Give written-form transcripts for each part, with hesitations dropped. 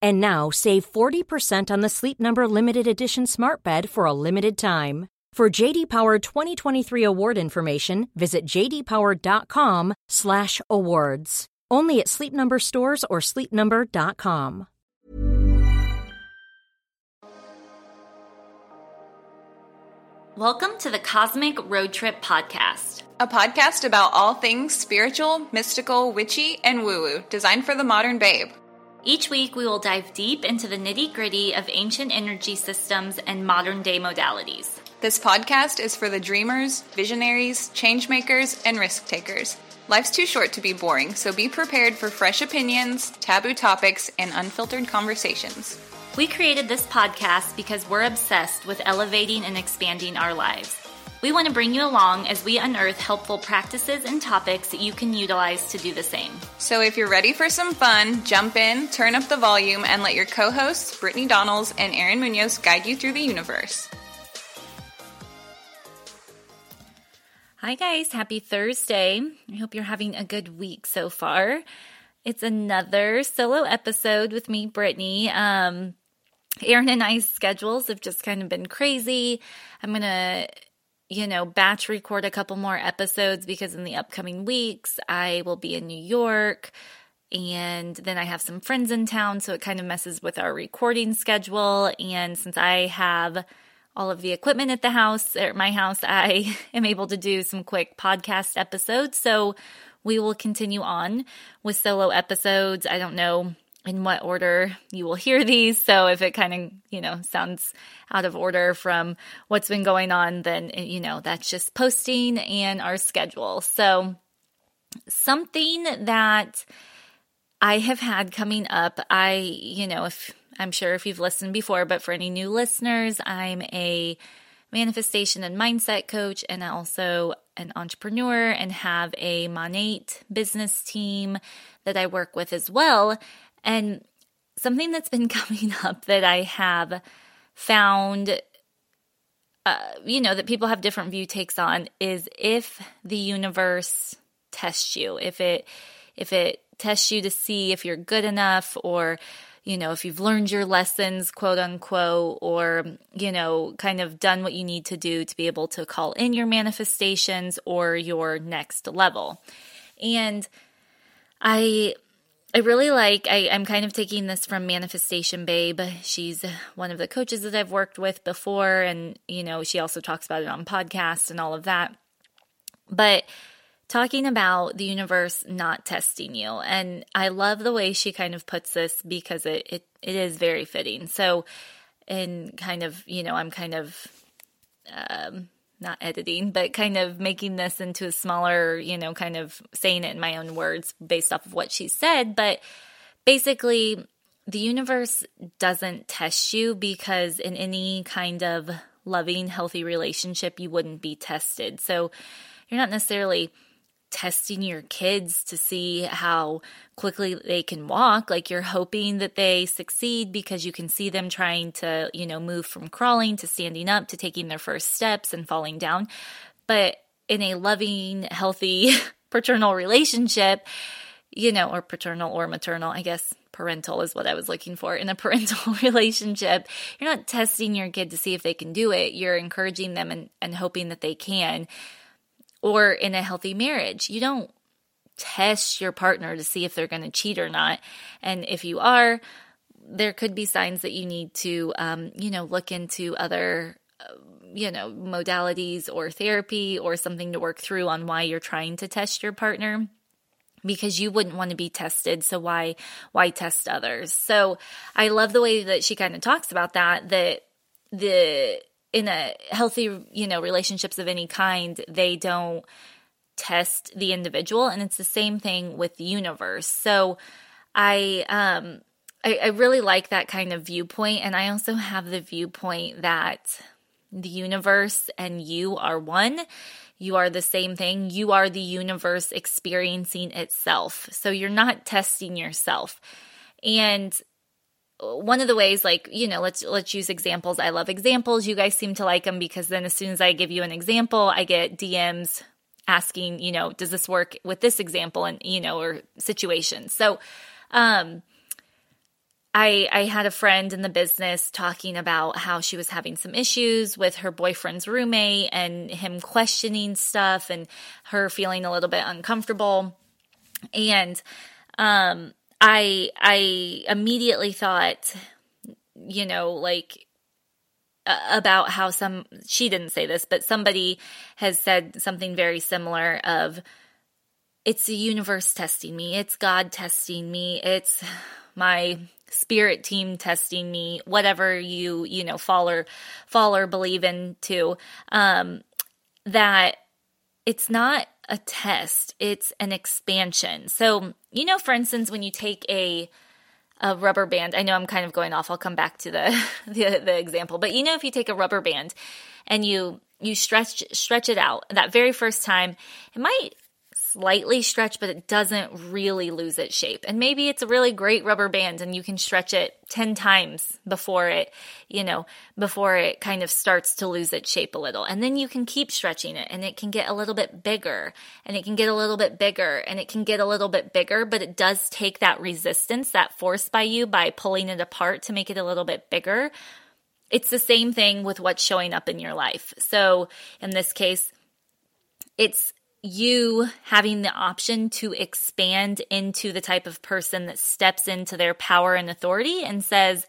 And now, save 40% on the Sleep Number Limited Edition Smart Bed for a limited time. For JD Power 2023 award information, visit jdpower.com/awards. Only at Sleep Number stores or sleepnumber.com. Welcome to the Cosmic Road Trip Podcast, a podcast about all things spiritual, mystical, witchy, and woo-woo, designed for the modern babe. Each week, we will dive deep into the nitty-gritty of ancient energy systems and modern-day modalities. This podcast is for the dreamers, visionaries, changemakers, and risk-takers. Life's too short to be boring, so be prepared for fresh opinions, taboo topics, and unfiltered conversations. We created this podcast because we're obsessed with elevating and expanding our lives. We want to bring you along as we unearth helpful practices and topics that you can utilize to do the same. So if you're ready for some fun, jump in, turn up the volume, and let your co-hosts, Brittany Donalds and Erin Munoz, guide you through the universe. Hi guys, happy Thursday. I hope you're having a good week so far. It's another solo episode with me, Brittany. Erin and I's schedules have just kind of been crazy. I'm going to batch record a couple more episodes because in the upcoming weeks, I will be in New York and then I have some friends in town. So it kind of messes with our recording schedule. And since I have all of the equipment at the house, or my house, I am able to do some quick podcast episodes. So we will continue on with solo episodes. I don't know in what order you will hear these. So if it kind of, sounds out of order from what's been going on, then, that's just posting and our schedule. So something that I have had coming up, I'm sure if you've listened before, but for any new listeners, I'm a manifestation and mindset coach and also an entrepreneur and have a MONAT business team that I work with as well. And something that's been coming up that I have found, that people have different view takes on is if the universe tests you, if it tests you to see if you're good enough or, if you've learned your lessons, quote unquote, or, kind of done what you need to do to be able to call in your manifestations or your next level. And I really like, I'm kind of taking this from Manifestation Babe. She's one of the coaches that I've worked with before. And, she also talks about it on podcasts and all of that. But talking about the universe not testing you. And I love the way she kind of puts this because it is very fitting. So, and kind of, I'm kind of not editing, but kind of making this into a smaller, kind of saying it in my own words based off of what she said. But basically, the universe doesn't test you because in any kind of loving, healthy relationship, you wouldn't be tested. So you're not necessarily testing your kids to see how quickly they can walk. Like, you're hoping that they succeed because you can see them trying to, you know, move from crawling to standing up to taking their first steps and falling down. But in a loving, healthy, paternal relationship, you know, or paternal or maternal, I guess parental is what I was looking for. In a parental relationship, you're not testing your kid to see if they can do it. You're encouraging them and hoping that they can. Or in a healthy marriage, you don't test your partner to see if they're going to cheat or not. And if you are, there could be signs that you need to, you know, look into other, you know, modalities or therapy or something to work through on why you're trying to test your partner, because you wouldn't want to be tested. So why test others? So I love the way that she kind of talks about that in a healthy, you know, relationships of any kind, they don't test the individual. And it's the same thing with the universe. So I really like that kind of viewpoint. And I also have the viewpoint that the universe and you are one. You are the same thing. You are the universe experiencing itself. So you're not testing yourself. And one of the ways, like, you know, let's use examples. I love examples. You guys seem to like them because then as soon as I give you an example, I get DMs asking, you know, does this work with this example and, you know, or situation. So I had a friend in the business talking about how she was having some issues with her boyfriend's roommate and him questioning stuff and her feeling a little bit uncomfortable. And I immediately thought, you know, like about how she didn't say this, but somebody has said something very similar of, it's the universe testing me. It's God testing me. It's my spirit team testing me, whatever you know, fall or believe in too, that it's not a test, it's an expansion. So, you know, for instance, when you take a rubber band, I know I'm kind of going off, I'll come back to the example, but you know, if you take a rubber band and you stretch it out, that very first time, it might slightly stretch, but it doesn't really lose its shape. And maybe it's a really great rubber band and you can stretch it 10 times before it kind of starts to lose its shape a little. And then you can keep stretching it and it can get a little bit bigger and it can get a little bit bigger and it can get a little bit bigger, but it does take that resistance, that force by you by pulling it apart to make it a little bit bigger. It's the same thing with what's showing up in your life. So in this case, it's you having the option to expand into the type of person that steps into their power and authority and says,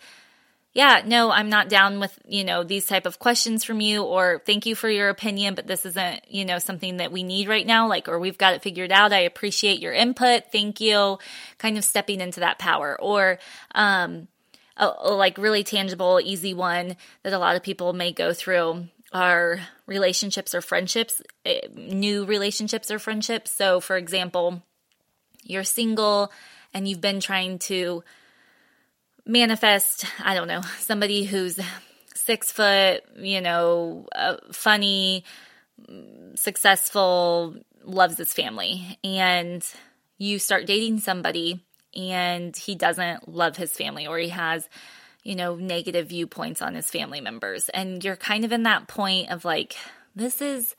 yeah, no, I'm not down with, you know, these type of questions from you, or thank you for your opinion, but this isn't, you know, something that we need right now, like, or we've got it figured out. I appreciate your input. Thank you. Kind of stepping into that power, or, like really tangible, easy one that a lot of people may go through are relationships or friendships, new relationships or friendships. So for example, you're single and you've been trying to manifest, I don't know, somebody who's 6 foot, you know, funny, successful, loves his family. And you start dating somebody and he doesn't love his family, or he has, you know, negative viewpoints on his family members. And you're kind of in that point of like, this is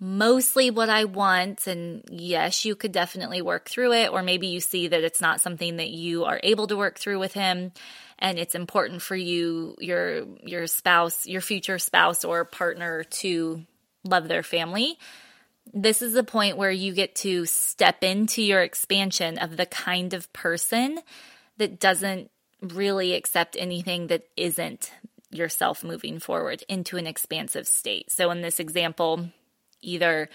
mostly what I want. And yes, you could definitely work through it. Or maybe you see that it's not something that you are able to work through with him. And it's important for you, your spouse, your future spouse or partner to love their family. This is the point where you get to step into your expansion of the kind of person that doesn't really accept anything that isn't yourself moving forward into an expansive state. So in this example, either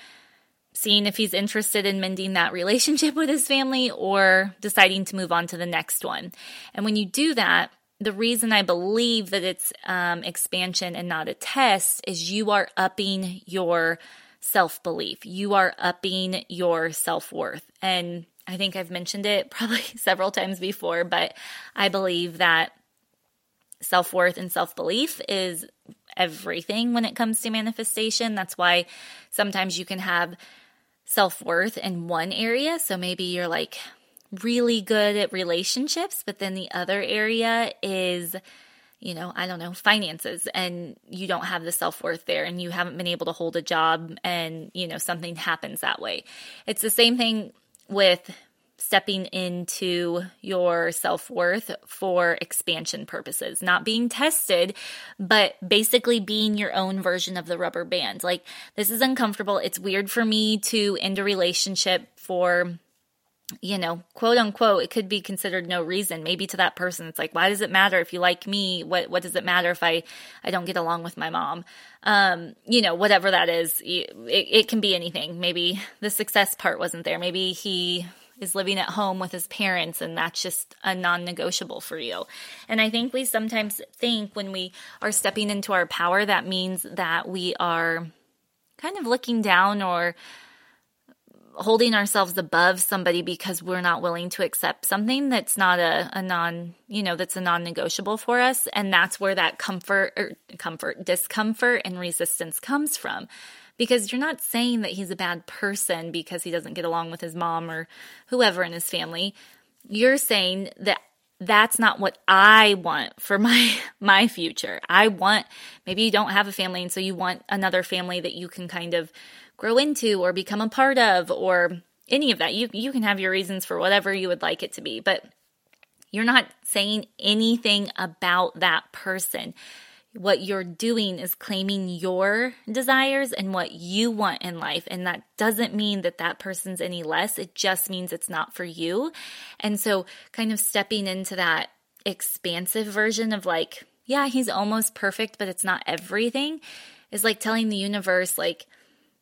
seeing if he's interested in mending that relationship with his family or deciding to move on to the next one. And when you do that, the reason I believe that it's expansion and not a test is you are upping your self-belief. You are upping your self-worth. And I think I've mentioned it probably several times before, but I believe that self-worth and self-belief is everything when it comes to manifestation. That's why sometimes you can have self-worth in one area. So maybe you're like really good at relationships, but then the other area is, finances, and you don't have the self-worth there and you haven't been able to hold a job and, something happens that way. It's the same thing with stepping into your self-worth for expansion purposes, not being tested, but basically being your own version of the rubber band. Like, this is uncomfortable. It's weird for me to end a relationship for, quote unquote, it could be considered no reason. Maybe to that person, it's like, why does it matter if you like me? What does it matter if I don't get along with my mom? Whatever that is, it can be anything. Maybe the success part wasn't there. Maybe he is living at home with his parents and that's just a non-negotiable for you. And I think we sometimes think when we are stepping into our power, that means that we are kind of looking down or holding ourselves above somebody because we're not willing to accept something that's not that's a non-negotiable for us. And that's where that discomfort and resistance comes from. Because you're not saying that he's a bad person because he doesn't get along with his mom or whoever in his family. You're saying that that's not what I want for my future. Maybe you don't have a family, and so you want another family that you can kind of grow into or become a part of or any of that. You can have your reasons for whatever you would like it to be, but you're not saying anything about that person. What you're doing is claiming your desires and what you want in life. And that doesn't mean that that person's any less. It just means it's not for you. And so kind of stepping into that expansive version of like, yeah, he's almost perfect, but it's not everything, is like telling the universe, like,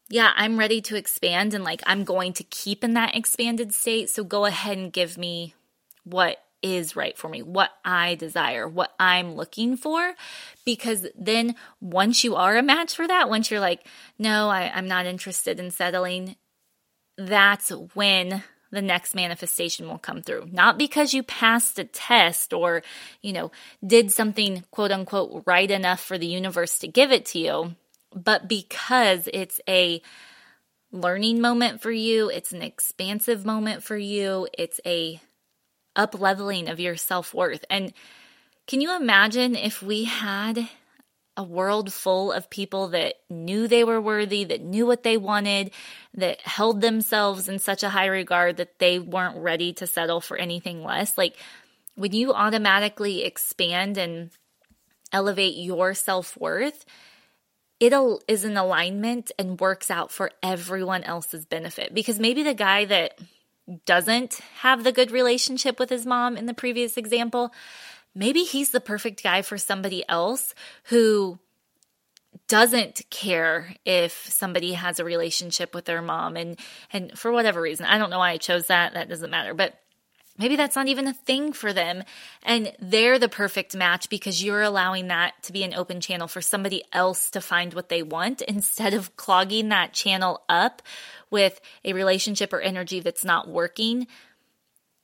yeah, I'm ready to expand and like I'm going to keep in that expanded state. So go ahead and give me what is right for me, what I desire, what I'm looking for, because then once you are a match for that, once you're like, no, I'm not interested in settling, that's when the next manifestation will come through. Not because you passed a test or, did something quote unquote right enough for the universe to give it to you, but because it's a learning moment for you, it's an expansive moment for you, it's a up-leveling of your self-worth. And can you imagine if we had a world full of people that knew they were worthy, that knew what they wanted, that held themselves in such a high regard that they weren't ready to settle for anything less? Like, when you automatically expand and elevate your self-worth, it is in alignment and works out for everyone else's benefit. Because maybe the guy that doesn't have the good relationship with his mom in the previous example, maybe he's the perfect guy for somebody else who doesn't care if somebody has a relationship with their mom and for whatever reason. I don't know why I chose that. That doesn't matter. But maybe that's not even a thing for them and they're the perfect match because you're allowing that to be an open channel for somebody else to find what they want instead of clogging that channel up with a relationship or energy that's not working.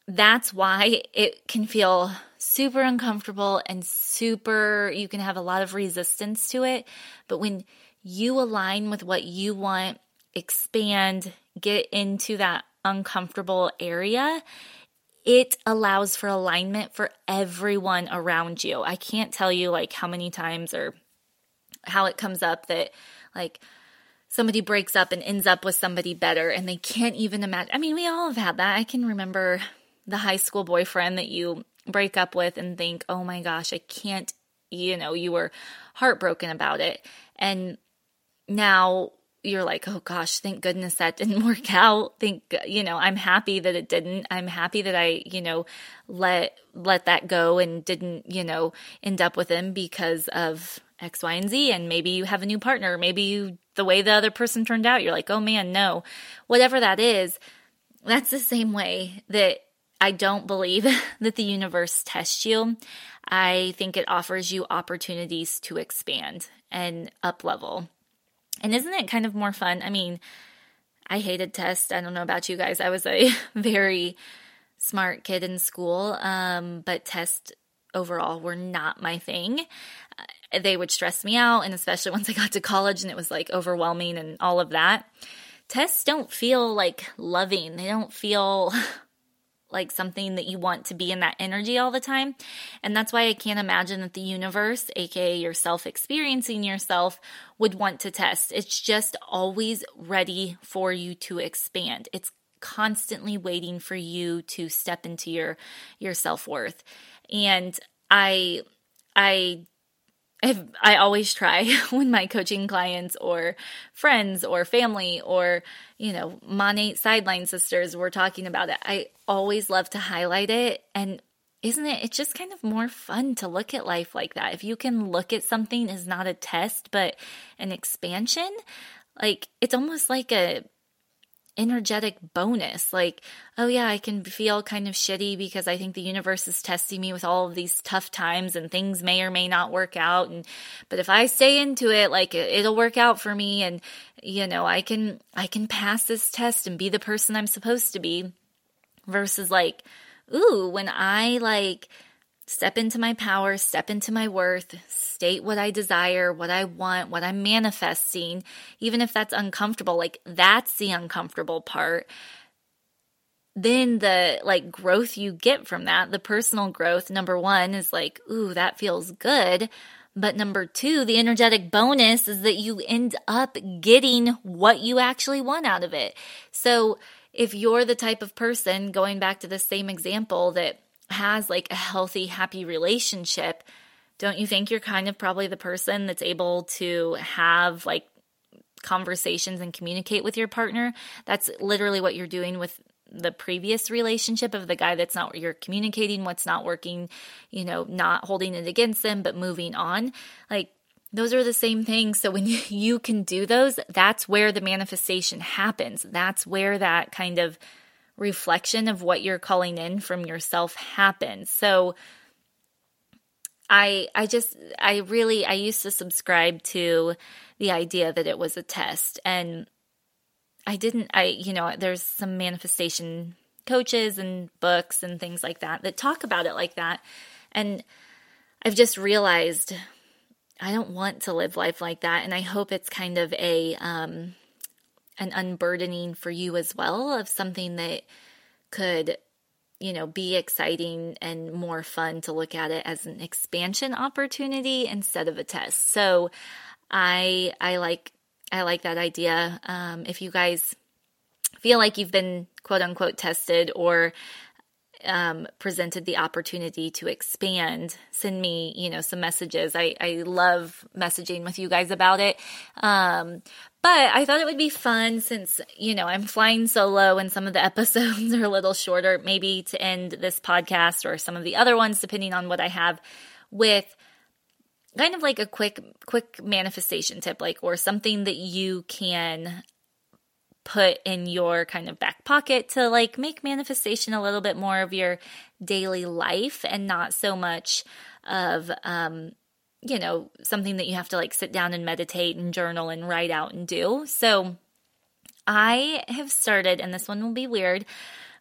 That's why it can feel super uncomfortable and you can have a lot of resistance to it. But when you align with what you want, expand, get into that uncomfortable area, it allows for alignment for everyone around you. I can't tell you like how many times or how it comes up that like somebody breaks up and ends up with somebody better and they can't even imagine. I mean, we all have had that. I can remember the high school boyfriend that you break up with and think, oh my gosh, I can't, you were heartbroken about it. And now you're like, oh gosh, thank goodness that didn't work out. I'm happy that it didn't. I'm happy that I, let that go and didn't, end up with him because of X, Y, and Z. And maybe you have a new partner. Maybe the way the other person turned out, you're like, oh man, no. Whatever that is, that's the same way that I don't believe that the universe tests you. I think it offers you opportunities to expand and up-level. And isn't it kind of more fun? I mean, I hated tests. I don't know about you guys. I was a very smart kid in school, but tests overall were not my thing. They would stress me out, and especially once I got to college and it was like overwhelming and all of that. tests don't feel like loving. They don't feel like something that you want to be in that energy all the time. And that's why I can't imagine that the universe, aka yourself experiencing yourself, would want to test. It's just always ready for you to expand. It's constantly waiting for you to step into your self-worth. And I always try with my coaching clients or friends or family or, you know, MONAT sideline sisters, we're talking about it. I always love to highlight it. And isn't it, it's just kind of more fun to look at life like that. If you can look at something as not a test, but an expansion, like it's almost like a energetic bonus. Like, oh yeah, I can feel kind of shitty because I think the universe is testing me with all of these tough times and things may or may not work out. But if I stay into it, like it'll work out for me. And, you know, I can pass this test and be the person I'm supposed to be, versus like, ooh, when I like step into my power, step into my worth, state what I desire, what I want, what I'm manifesting, even if that's uncomfortable, like that's the uncomfortable part. Then the like growth you get from that, the personal growth, number one, is like, ooh, that feels good. But number two, the energetic bonus is that you end up getting what you actually want out of it. So if you're the type of person, going back to the same example, that has like a healthy, happy relationship, don't you think you're kind of probably the person that's able to have like conversations and communicate with your partner? That's literally what you're doing with the previous relationship of the guy that's not, you're communicating what's not working, you know, not holding it against them, but moving on. Like those are the same things. So when you can do those, that's where the manifestation happens. That's where that kind of reflection of what you're calling in from yourself happens. So I used to subscribe to the idea that it was a test, and there's some manifestation coaches and books and things like that that talk about it like that. And I've just realized I don't want to live life like that. And I hope it's kind of a, an unburdening for you as well of something that could, you know, be exciting and more fun to look at it as an expansion opportunity instead of a test. So I like that idea. If you guys feel like you've been quote unquote tested or presented the opportunity to expand, send me, you know, some messages. I love messaging with you guys about it. But I thought it would be fun, since, you know, I'm flying solo and some of the episodes are a little shorter, maybe to end this podcast or some of the other ones, depending on what I have, with kind of like a quick manifestation tip, like, or something that you can put in your kind of back pocket to like make manifestation a little bit more of your daily life and not so much of, you know, something that you have to like sit down and meditate and journal and write out and do. So I have started, and this one will be weird,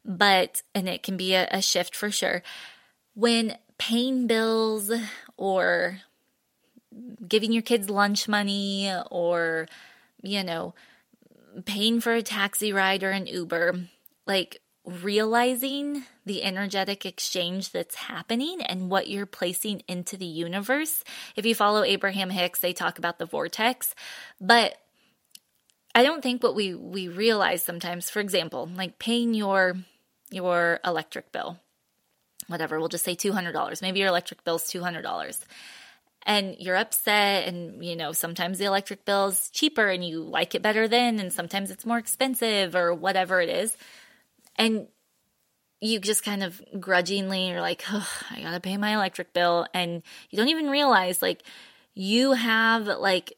but, and it can be a shift for sure, when paying bills or giving your kids lunch money or, you know, paying for a taxi ride or an Uber, like realizing the energetic exchange that's happening and what you're placing into the universe. If you follow Abraham Hicks, they talk about the vortex, but I don't think what we realize sometimes, for example, like paying your electric bill, whatever, we'll just say $200. Maybe your electric bill's $200. And you're upset, and, you know, sometimes the electric bill's cheaper and you like it better then, and sometimes it's more expensive or whatever it is. And you just kind of grudgingly are like, oh, I got to pay my electric bill. And you don't even realize, like, you have, like,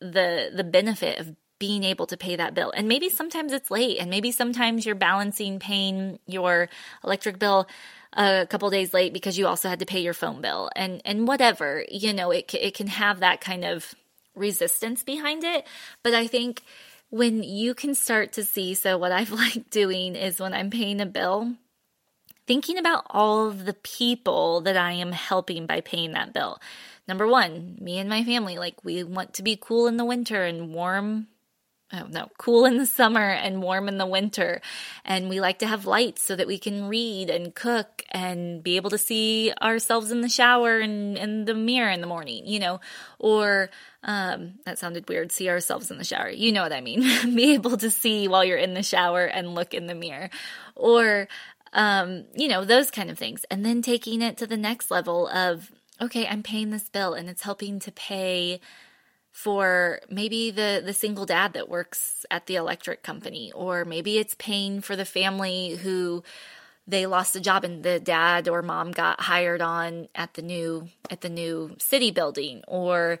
the benefit of being able to pay that bill. And maybe sometimes it's late, and maybe sometimes you're balancing paying your electric bill a couple days late because you also had to pay your phone bill and whatever, you know, it can have that kind of resistance behind it. But I think when you can start to see, so what I've liked doing is when I'm paying a bill, thinking about all of the people that I am helping by paying that bill. Number one, me and my family, like we want to be cool in the winter and warm I don't know, cool in the summer and warm in the winter. And we like to have lights so that we can read and cook and be able to see ourselves in the shower and in the mirror in the morning, you know, or that sounded weird, see ourselves in the shower. You know what I mean? Be able to see while you're in the shower and look in the mirror, or, you know, those kind of things. And then taking it to the next level of, okay, I'm paying this bill and it's helping to pay for maybe the single dad that works at the electric company, or maybe it's paying for the family who they lost a job and the dad or mom got hired on at the new city building, or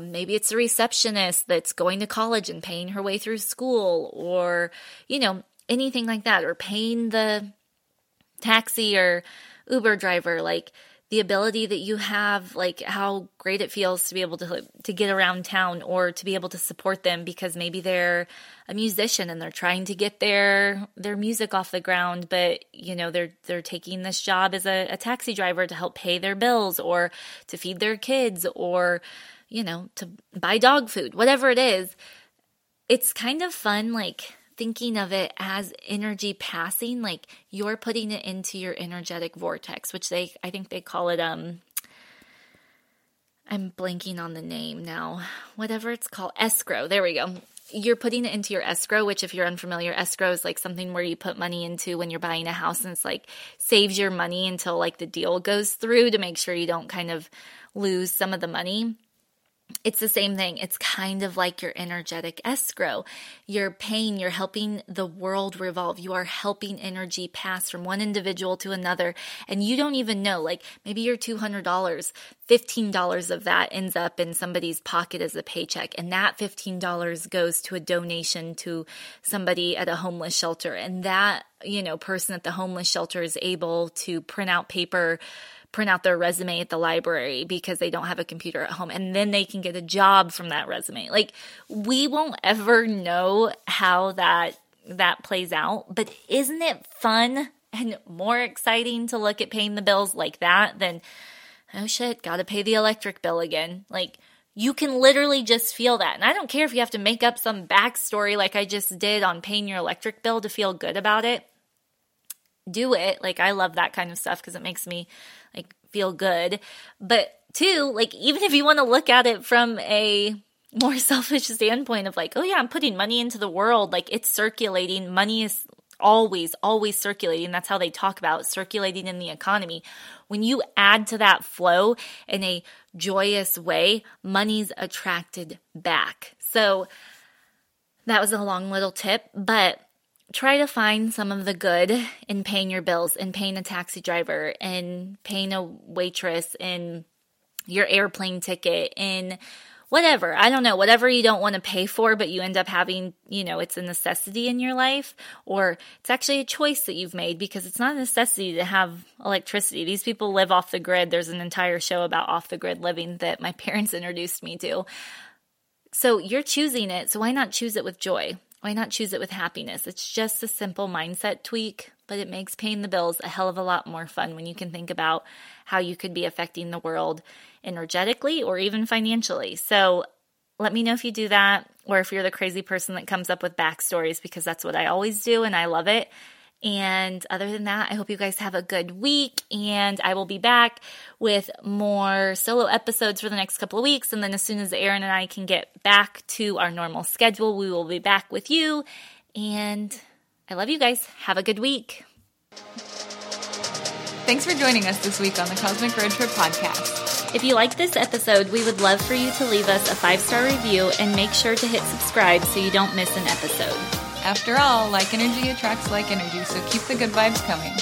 maybe it's a receptionist that's going to college and paying her way through school, or, you know, anything like that, or paying the taxi or Uber driver, like the ability that you have, like how great it feels to be able to get around town, or to be able to support them because maybe they're a musician and they're trying to get their music off the ground, but you know they're taking this job as a taxi driver to help pay their bills, or to feed their kids, or you know to buy dog food, whatever it is. It's kind of fun, like thinking of it as energy passing, like you're putting it into your energetic vortex, which I think they call it, I'm blanking on the name now, whatever it's called, escrow. There we go. You're putting it into your escrow, which if you're unfamiliar, escrow is like something where you put money into when you're buying a house, and it's like saves your money until like the deal goes through to make sure you don't kind of lose some of the money. It's the same thing. It's kind of like your energetic escrow. You're paying, you're helping the world revolve. You are helping energy pass from one individual to another. And you don't even know, like maybe your $200, $15 of that ends up in somebody's pocket as a paycheck. And that $15 goes to a donation to somebody at a homeless shelter. And that, you know, person at the homeless shelter is able to print out their resume at the library because they don't have a computer at home, and then they can get a job from that resume. Like, we won't ever know how that plays out, but isn't it fun and more exciting to look at paying the bills like that than, oh shit, gotta pay the electric bill again? Like, you can literally just feel that. And I don't care if you have to make up some backstory like I just did on paying your electric bill to feel good about it. Do it. Like, I love that kind of stuff because it makes me like feel good. But two, like, even if you want to look at it from a more selfish standpoint of like, oh yeah, I'm putting money into the world, like it's circulating. Money is always circulating. That's how they talk about circulating in the economy. When you add to that flow in a joyous way, money's attracted back. So that was a long little tip, but try to find some of the good in paying your bills, in paying a taxi driver, in paying a waitress, in your airplane ticket, in whatever. I don't know, whatever you don't want to pay for, but you end up having, you know, it's a necessity in your life, or it's actually a choice that you've made because it's not a necessity to have electricity. These people live off the grid. There's an entire show about off the grid living that my parents introduced me to. So you're choosing it. So why not choose it with joy? Why not choose it with happiness? It's just a simple mindset tweak, but it makes paying the bills a hell of a lot more fun when you can think about how you could be affecting the world energetically or even financially. So let me know if you do that, or if you're the crazy person that comes up with backstories, because that's what I always do and I love it. And other than that, I hope you guys have a good week, and I will be back with more solo episodes for the next couple of weeks. And then as soon as Erin and I can get back to our normal schedule, we will be back with you. And I love you guys. Have a good week. Thanks for joining us this week on the Cosmic Road Trip Podcast. If you like this episode, we would love for you to leave us a 5-star review, and make sure to hit subscribe so you don't miss an episode. After all, like energy attracts like energy, so keep the good vibes coming.